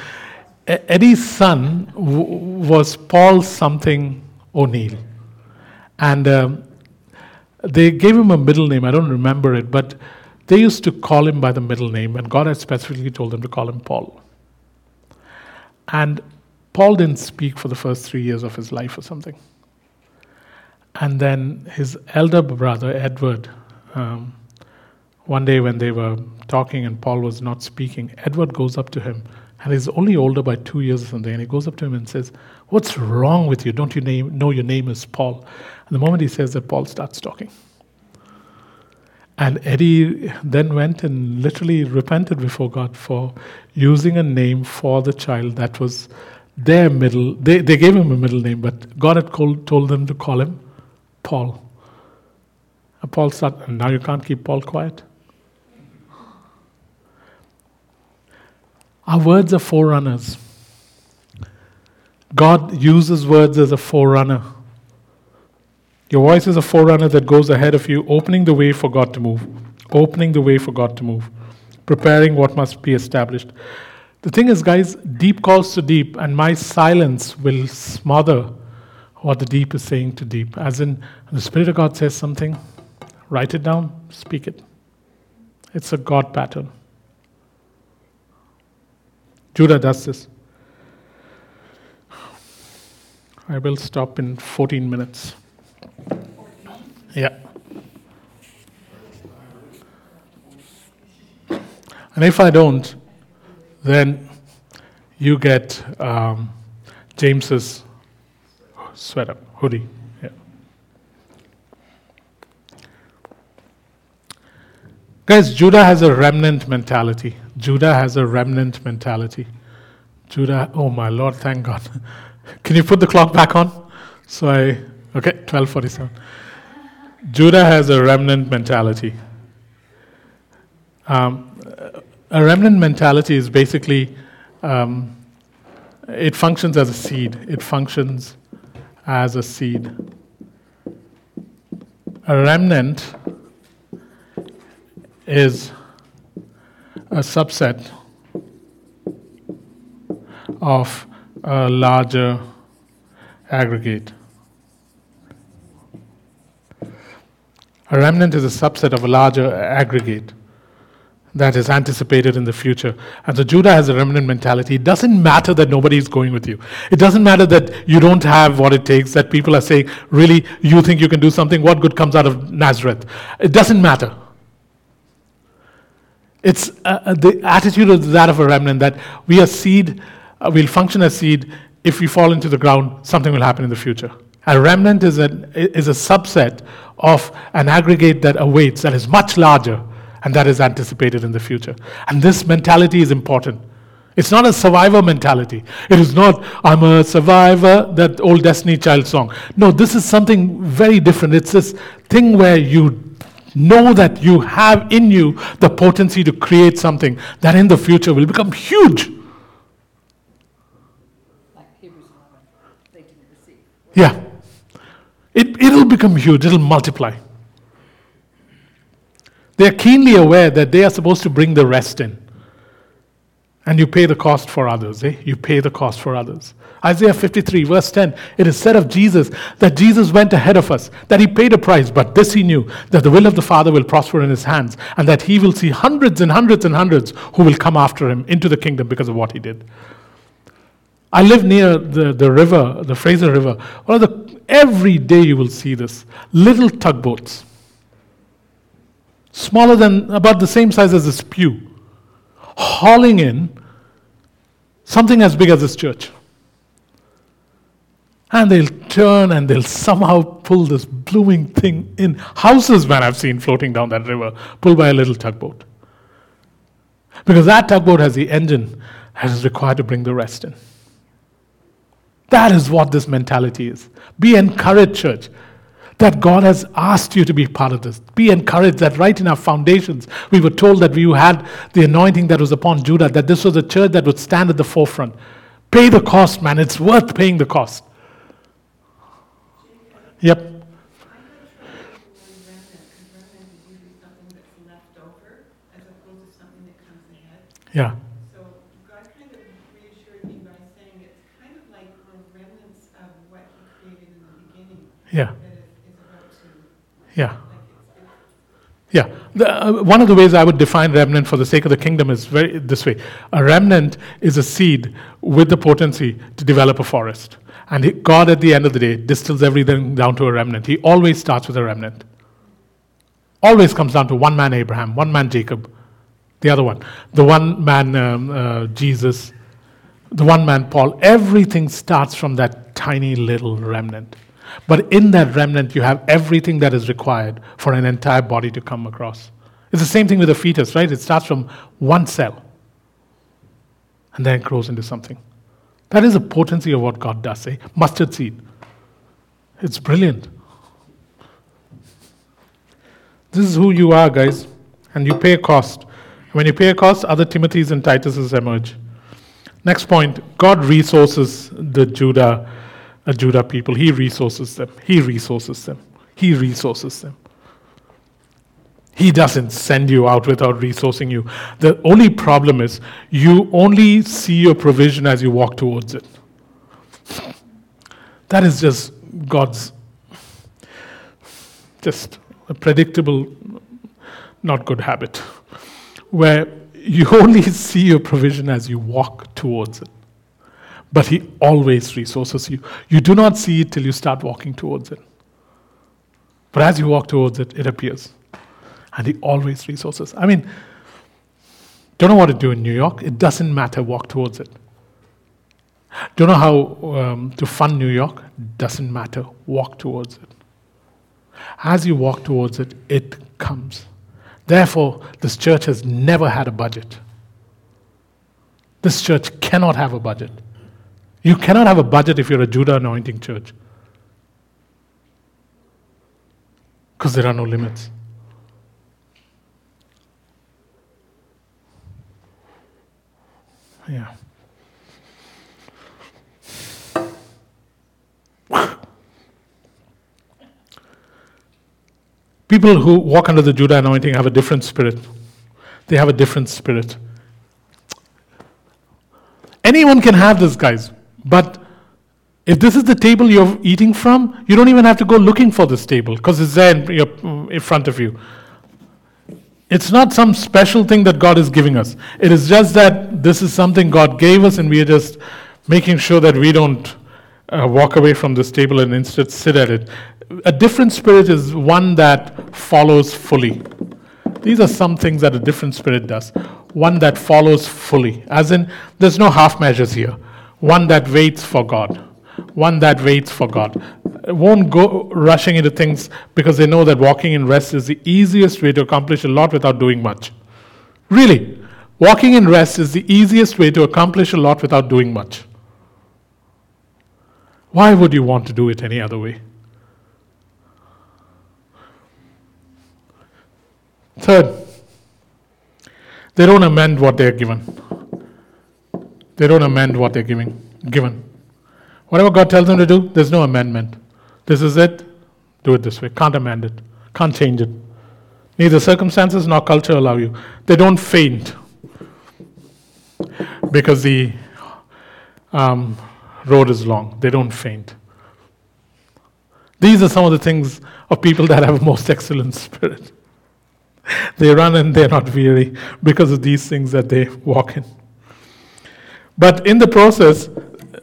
Eddie's son w- was Paul something O'Neill. And um, they gave him a middle name. I don't remember it, but they used to call him by the middle name, and God had specifically told them to call him Paul. And Paul didn't speak for the first three years of his life or something. And then his elder brother, Edward, Um, one day when they were talking and Paul was not speaking, Edward goes up to him, and he's only older by two years or something, and he goes up to him and says, what's wrong with you? Don't you name, know your name is Paul? And the moment he says that, Paul starts talking. And Eddie then went and literally repented before God for using a name for the child that was their middle. They, they gave him a middle name, but God had called, told them to call him Paul. And Paul started, and now you can't keep Paul quiet. Our words are forerunners. God uses words as a forerunner. Your voice is a forerunner that goes ahead of you, opening the way for God to move. Opening the way for God to move. Preparing what must be established. The thing is, guys, deep calls to deep, and my silence will smother what the deep is saying to deep. As in, the Spirit of God says something, write it down, speak it. It's a God pattern. Judah does this. I will stop in fourteen minutes. Yeah. And if I don't, then you get um, James's sweater, hoodie. Yeah. Guys, Judah has a remnant mentality. Judah has a remnant mentality. Judah, oh my Lord, thank God. Can you put the clock back on? So I, okay, twelve forty-seven. Judah has a remnant mentality. Um, a remnant mentality is basically, um, it functions as a seed. It functions as a seed. A remnant is a subset of a larger aggregate. A remnant is a subset of a larger aggregate that is anticipated in the future. And so Judah has a remnant mentality. It doesn't matter that nobody is going with you. It doesn't matter that you don't have what it takes, that people are saying, really, you think you can do something? What good comes out of Nazareth? It doesn't matter. It's uh, the attitude of that of a remnant, that we are seed. Uh, we'll function as seed. If we fall into the ground, something will happen in the future. A remnant is a, is a subset of an aggregate that awaits, that is much larger, and that is anticipated in the future. And this mentality is important. It's not a survivor mentality. It is not, I'm a survivor, that old Destiny Child song. No, this is something very different. It's this thing where you know that you have in you the potency to create something that in the future will become huge. Yeah, it, it'll become huge, it'll multiply. They're keenly aware that they are supposed to bring the rest in. And you pay the cost for others, eh? You pay the cost for others. Isaiah fifty-three, verse ten, it is said of Jesus that Jesus went ahead of us, that he paid a price, but this he knew, that the will of the Father will prosper in his hands, and that he will see hundreds and hundreds and hundreds who will come after him into the kingdom because of what he did. I live near the, the river, the Fraser River. One of the, every day you will see this. Little tugboats. Smaller than, about the same size as this pew. Hauling in something as big as this church. And they'll turn and they'll somehow pull this blooming thing in. Houses, man, I've seen floating down that river, pulled by a little tugboat. Because that tugboat has the engine that is required to bring the rest in. That is what this mentality is. Be encouraged, church, that God has asked you to be part of this. Be encouraged that right in our foundations, we were told that we had the anointing that was upon Judah, that this was a church that would stand at the forefront. Pay the cost, man. It's worth paying the cost. Yep. Yeah. Yeah. Yeah. Yeah. The, uh, one of the ways I would define remnant for the sake of the kingdom is very this way. A remnant is a seed with the potency to develop a forest. And it, God, at the end of the day, distills everything down to a remnant. He always starts with a remnant. Always comes down to one man Abraham, one man Jacob, the other one. The one man um, uh, Jesus, the one man Paul. Everything starts from that tiny little remnant. But in that remnant, you have everything that is required for an entire body to come across. It's the same thing with a fetus, right? It starts from one cell, and then it grows into something. That is the potency of what God does, eh? Mustard seed. It's brilliant. This is who you are, guys, and you pay a cost. When you pay a cost, other Timothys and Tituses emerge. Next point, God resources the Judah The Judah people. He resources them. He resources them. He resources them. He doesn't send you out without resourcing you. The only problem is you only see your provision as you walk towards it. That is just God's, just a predictable, not good habit, where you only see your provision as you walk towards it. But He always resources you. You do not see it till you start walking towards it. But as you walk towards it, it appears. And He always resources. I mean, don't know what to do in New York. It doesn't matter. Walk towards it. Don't know how um, to fund New York. Doesn't matter. Walk towards it. As you walk towards it, it comes. Therefore, this church has never had a budget. This church cannot have a budget. You cannot have a budget if you're a Judah Anointing church. Because there are no limits. Yeah. People who walk under the Judah Anointing have a different spirit. They have a different spirit. Anyone can have this, guys. But if this is the table you're eating from, you don't even have to go looking for this table because it's there in, your, in front of you. It's not some special thing that God is giving us. It is just that this is something God gave us, and we are just making sure that we don't uh, walk away from this table and instead sit at it. A different spirit is one that follows fully. These are some things that a different spirit does. One that follows fully. As in, there's no half measures here. One that waits for God. One that waits for God. Won't go rushing into things because they know that walking in rest is the easiest way to accomplish a lot without doing much. Really, walking in rest is the easiest way to accomplish a lot without doing much. Why would you want to do it any other way? Third, they don't amend what they're given. They don't amend what they're giving, given. Whatever God tells them to do, there's no amendment. This is it, do it this way. Can't amend it, can't change it. Neither circumstances nor culture allow you. They don't faint because the um, road is long. They don't faint. These are some of the things of people that have a most excellent spirit. They run and they're not weary because of these things that they walk in. But in the process,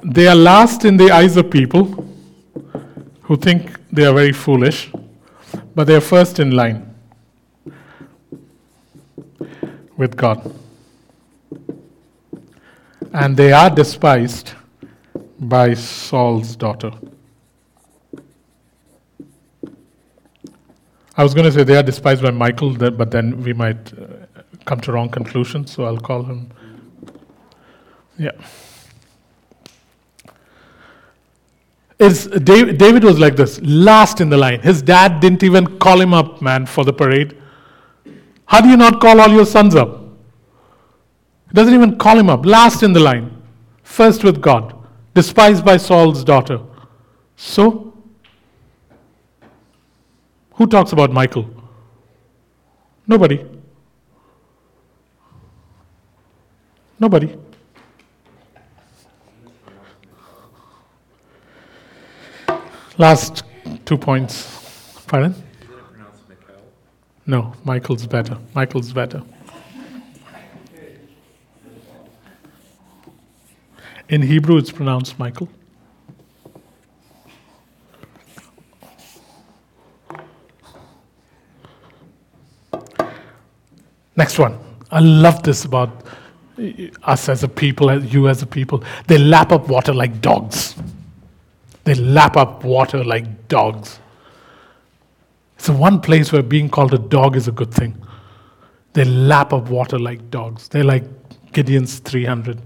they are last in the eyes of people who think they are very foolish, but they are first in line with God. And they are despised by Saul's daughter. I was going to say they are despised by Michael, but then we might come to wrong conclusions, so I'll call him. Yeah. It's David, David was like this, last in the line. His dad didn't even call him up, man, for the parade. How do you not call all your sons up? He doesn't even call him up. Last in the line. First with God. Despised by Saul's daughter. So, who talks about Michael? Nobody. Nobody. Last two points. Pardon? Is it pronounced Michael? No, Michael's better. Michael's better. In Hebrew, it's pronounced Michael. Next one. I love this about us as a people, you as a people. They lap up water like dogs. They lap up water like dogs. It's the one place where being called a dog is a good thing. They lap up water like dogs. They're like Gideon's three hundred.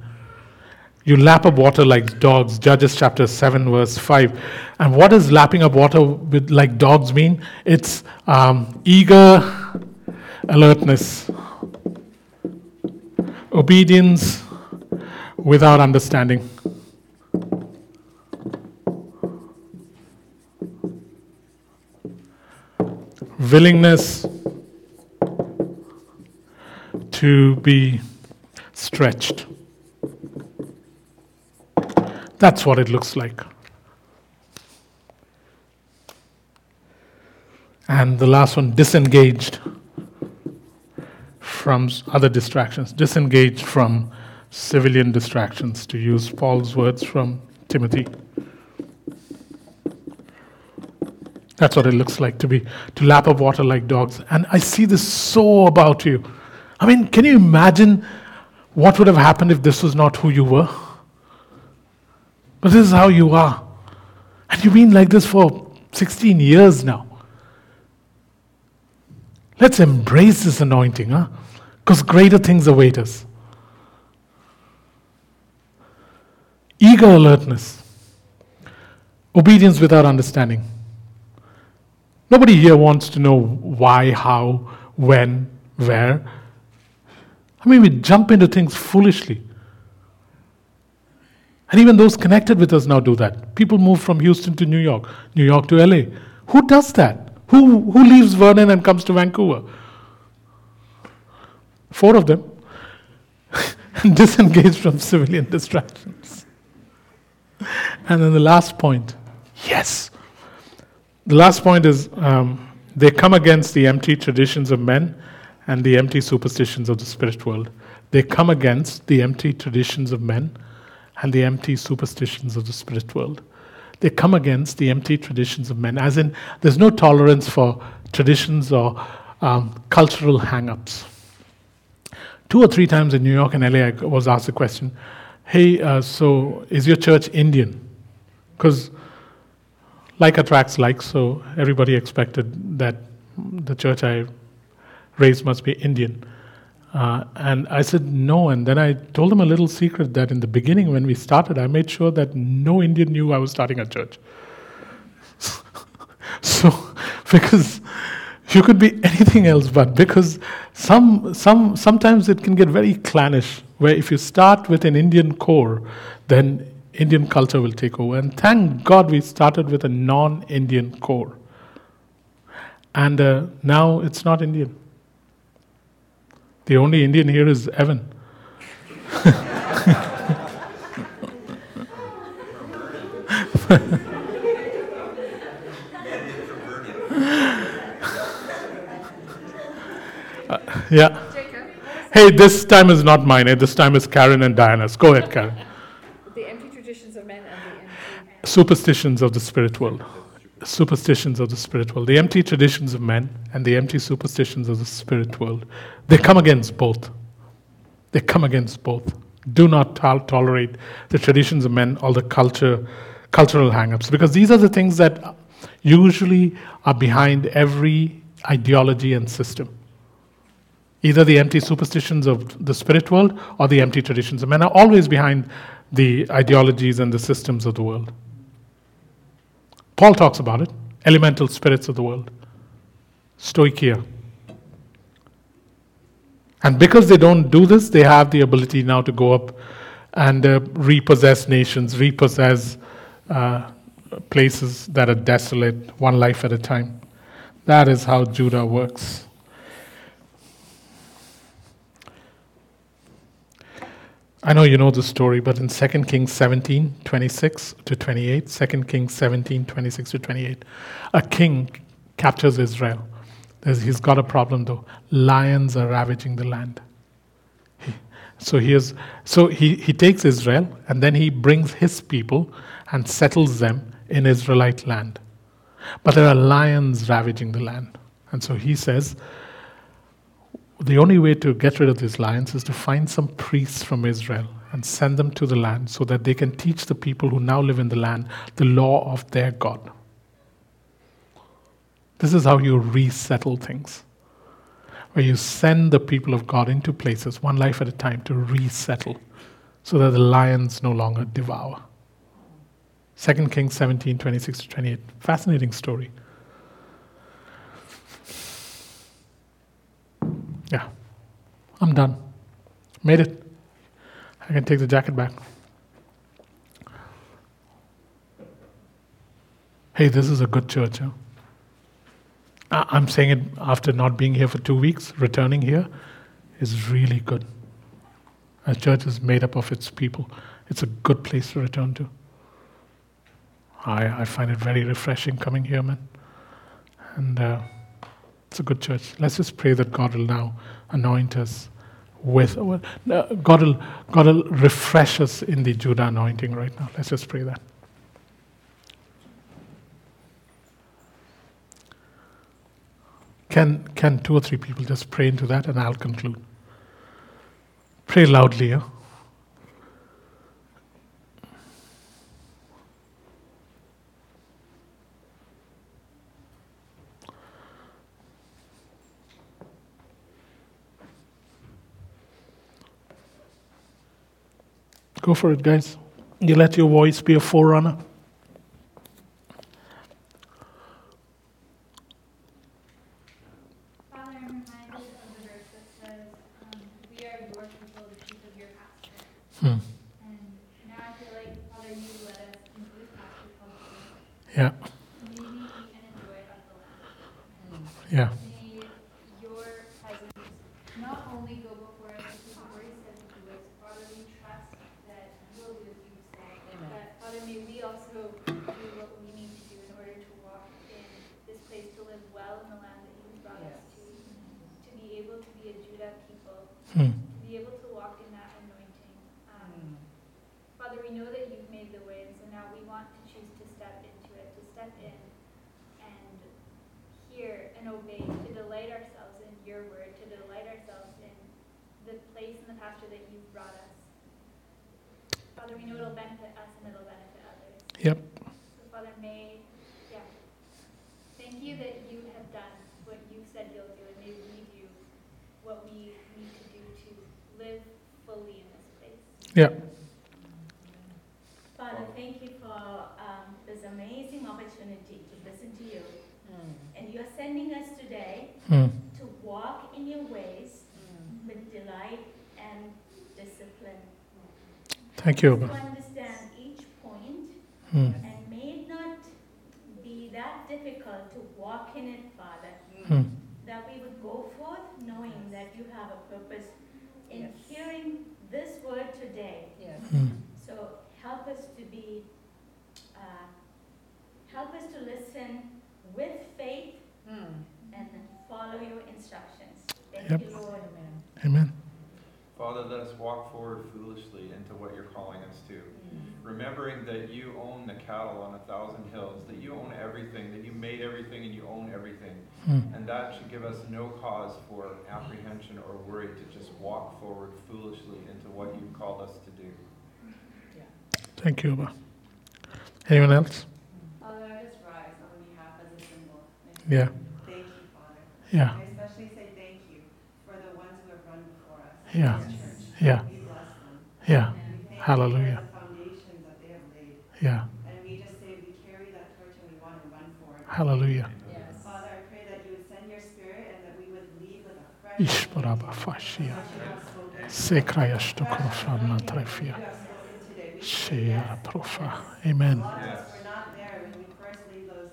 You lap up water like dogs. Judges chapter seven, verse five. And what does lapping up water with like dogs mean? It's um, eager alertness, obedience without understanding. Willingness to be stretched. That's what it looks like. And the last one, disengaged from other distractions, disengaged from civilian distractions, to use Paul's words from Timothy. That's what it looks like to be, to lap up water like dogs. And I see this so about you. I mean, can you imagine what would have happened if this was not who you were? But this is how you are. And you've been like this for sixteen years now. Let's embrace this anointing, huh? Because greater things await us. Eager alertness. Obedience without understanding. Nobody here wants to know why, how, when, where. I mean, we jump into things foolishly. And even those connected with us now do that. People move from Houston to New York, New York to L A. Who does that? Who who leaves Vernon and comes to Vancouver? Four of them. And disengage from civilian distractions. And then the last point. Yes. The last point is um, they come against the empty traditions of men and the empty superstitions of the spirit world. They come against the empty traditions of men and the empty superstitions of the spirit world. They come against the empty traditions of men. As in, there's no tolerance for traditions or um, cultural hang-ups. Two or three times in New York and L A, I was asked the question, hey, uh, so is your church Indian? Because like attracts like, so everybody expected that the church I raised must be Indian. Uh, and I said no, and then I told them a little secret that in the beginning when we started, I made sure that no Indian knew I was starting a church. So, because you could be anything else, but because some some sometimes it can get very clannish, where if you start with an Indian core, then Indian culture will take over. And thank God we started with a non-Indian core. And uh, now it's not Indian. The only Indian here is Evan. uh, yeah. Hey, this time is not mine. Eh? This time is Karen and Diana's. Go ahead, Karen. Superstitions of the spirit world. Superstitions of the spirit world. The empty traditions of men and the empty superstitions of the spirit world. They come against both. They come against both. Do not tol- tolerate the traditions of men or the culture, cultural hang-ups, because these are the things that usually are behind every ideology and system. Either the empty superstitions of the spirit world or the empty traditions of men are always behind the ideologies and the systems of the world. Paul talks about it, elemental spirits of the world, stoichia. And because they don't do this, they have the ability now to go up and uh, repossess nations, repossess uh, places that are desolate, one life at a time. That is how Judah works. I know you know the story, but in Second Kings seventeen, twenty-six to twenty-eight, Second Kings seventeen, twenty-six to twenty-eight, a king captures Israel. There's, he's got a problem though. Lions are ravaging the land. He, so he is, so he, he takes Israel and then he brings his people and settles them in Israelite land. But there are lions ravaging the land. And so he says, the only way to get rid of these lions is to find some priests from Israel and send them to the land so that they can teach the people who now live in the land the law of their God. This is how you resettle things, where you send the people of God into places, one life at a time, to resettle so that the lions no longer devour. Second Kings seventeen, twenty-six to twenty-eight. Fascinating story. Yeah, I'm done. Made it. I can take the jacket back. Hey, this is a good church. Huh? I'm saying it after not being here for two weeks, returning here is really good. A church is made up of its people. It's a good place to return to. I, I find it very refreshing coming here, man. And... Uh, It's a good church. Let's just pray that God will now anoint us with God will God will refresh us in the Judah anointing right now. Let's just pray that. Can can two or three people just pray into that, and I'll conclude. Pray loudly, huh? Go for it, guys. You let your voice be a forerunner. Father, I'm reminded of the verse that says, um, we are your people, the sheep of your pasture. Hmm. And now I feel like, Father, you led us into this pasture called Jesus. Yeah. May we enjoy about the land. Yeah. May your presence not only go before us, because you've already said that you would, Father, we trust. That, Father, may we also do what we need to do in order to walk in this place, to live well in the land that you brought us to, to be able to be a Judah people, hmm. to be able to walk in that anointing. Um, Father, we know that you've made the way, and so now we want to choose to step into it, to step in and hear and obey, to delight ourselves in your word, to delight ourselves in the place and the pasture that you've brought us. Father, we know it'll benefit us and it'll benefit others. Yep. So, Father, may, yeah. Thank you that you have done what you said you'll do, and may we do what we need to do to live fully in this place. Yeah. Father, thank you for um, this amazing opportunity to listen to you. Mm. And you are sending us today mm. to walk in your ways mm. with delight and discipline. Thank you. To understand each point, hmm. and may it not be that difficult to walk in it, Father, hmm. that we would go forth knowing that you have a purpose in yes. hearing this word today. Yes. Hmm. So help us to be, uh, help us to listen with faith hmm. and follow your instructions. Thank yep. you, Lord. Amen. Amen. Father, let us walk forward foolishly into what you're calling us to, mm-hmm. remembering that you own the cattle on a thousand hills, that you own everything, that you made everything and you own everything, mm-hmm. and that should give us no cause for apprehension or worry to just walk forward foolishly into what you've called us to do. Yeah. Thank you, Uma. Anyone else? Father, I just rise on behalf of the symbol. Yeah. Thank you, Father. Yeah. Yeah, yeah, yeah, hallelujah. Yeah. And we just say we carry that torch and we want to run for it. Hallelujah. Yes. Father, I pray that you would send your spirit and that we would leave with a fresh. Amen. We're not there when we first leave those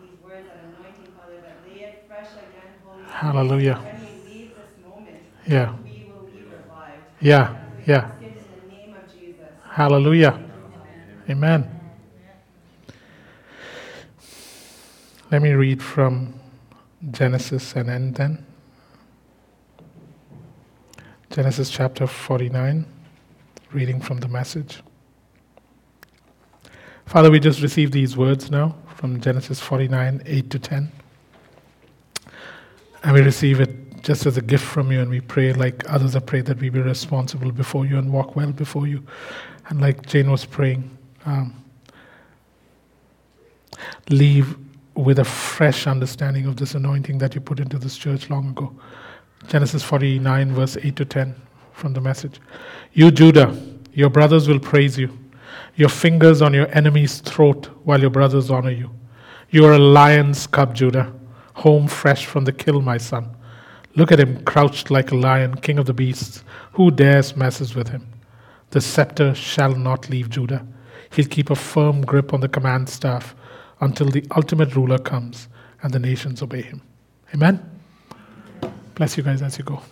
these words of anointing, Father, but lay it fresh again, Holy Spirit. Hallelujah. When we leave this moment. Yeah. Yeah, yeah. Hallelujah. Amen. Let me read from Genesis and end then. Genesis chapter forty-nine, reading from the Message. Father, we just received these words now from Genesis forty-nine, eight to ten. And we receive it just as a gift from you, and we pray, like others have prayed, that we be responsible before you and walk well before you. And like Jane was praying, um, leave with a fresh understanding of this anointing that you put into this church long ago. Genesis forty-nine, verse eight to ten from the Message. You, Judah, your brothers will praise you. Your fingers on your enemy's throat while your brothers honor you. You are a lion's cub, Judah, home fresh from the kill, my son. Look at him, crouched like a lion, king of the beasts. Who dares messes with him? The scepter shall not leave Judah. He'll keep a firm grip on the command staff until the ultimate ruler comes and the nations obey him. Amen? Bless you guys as you go.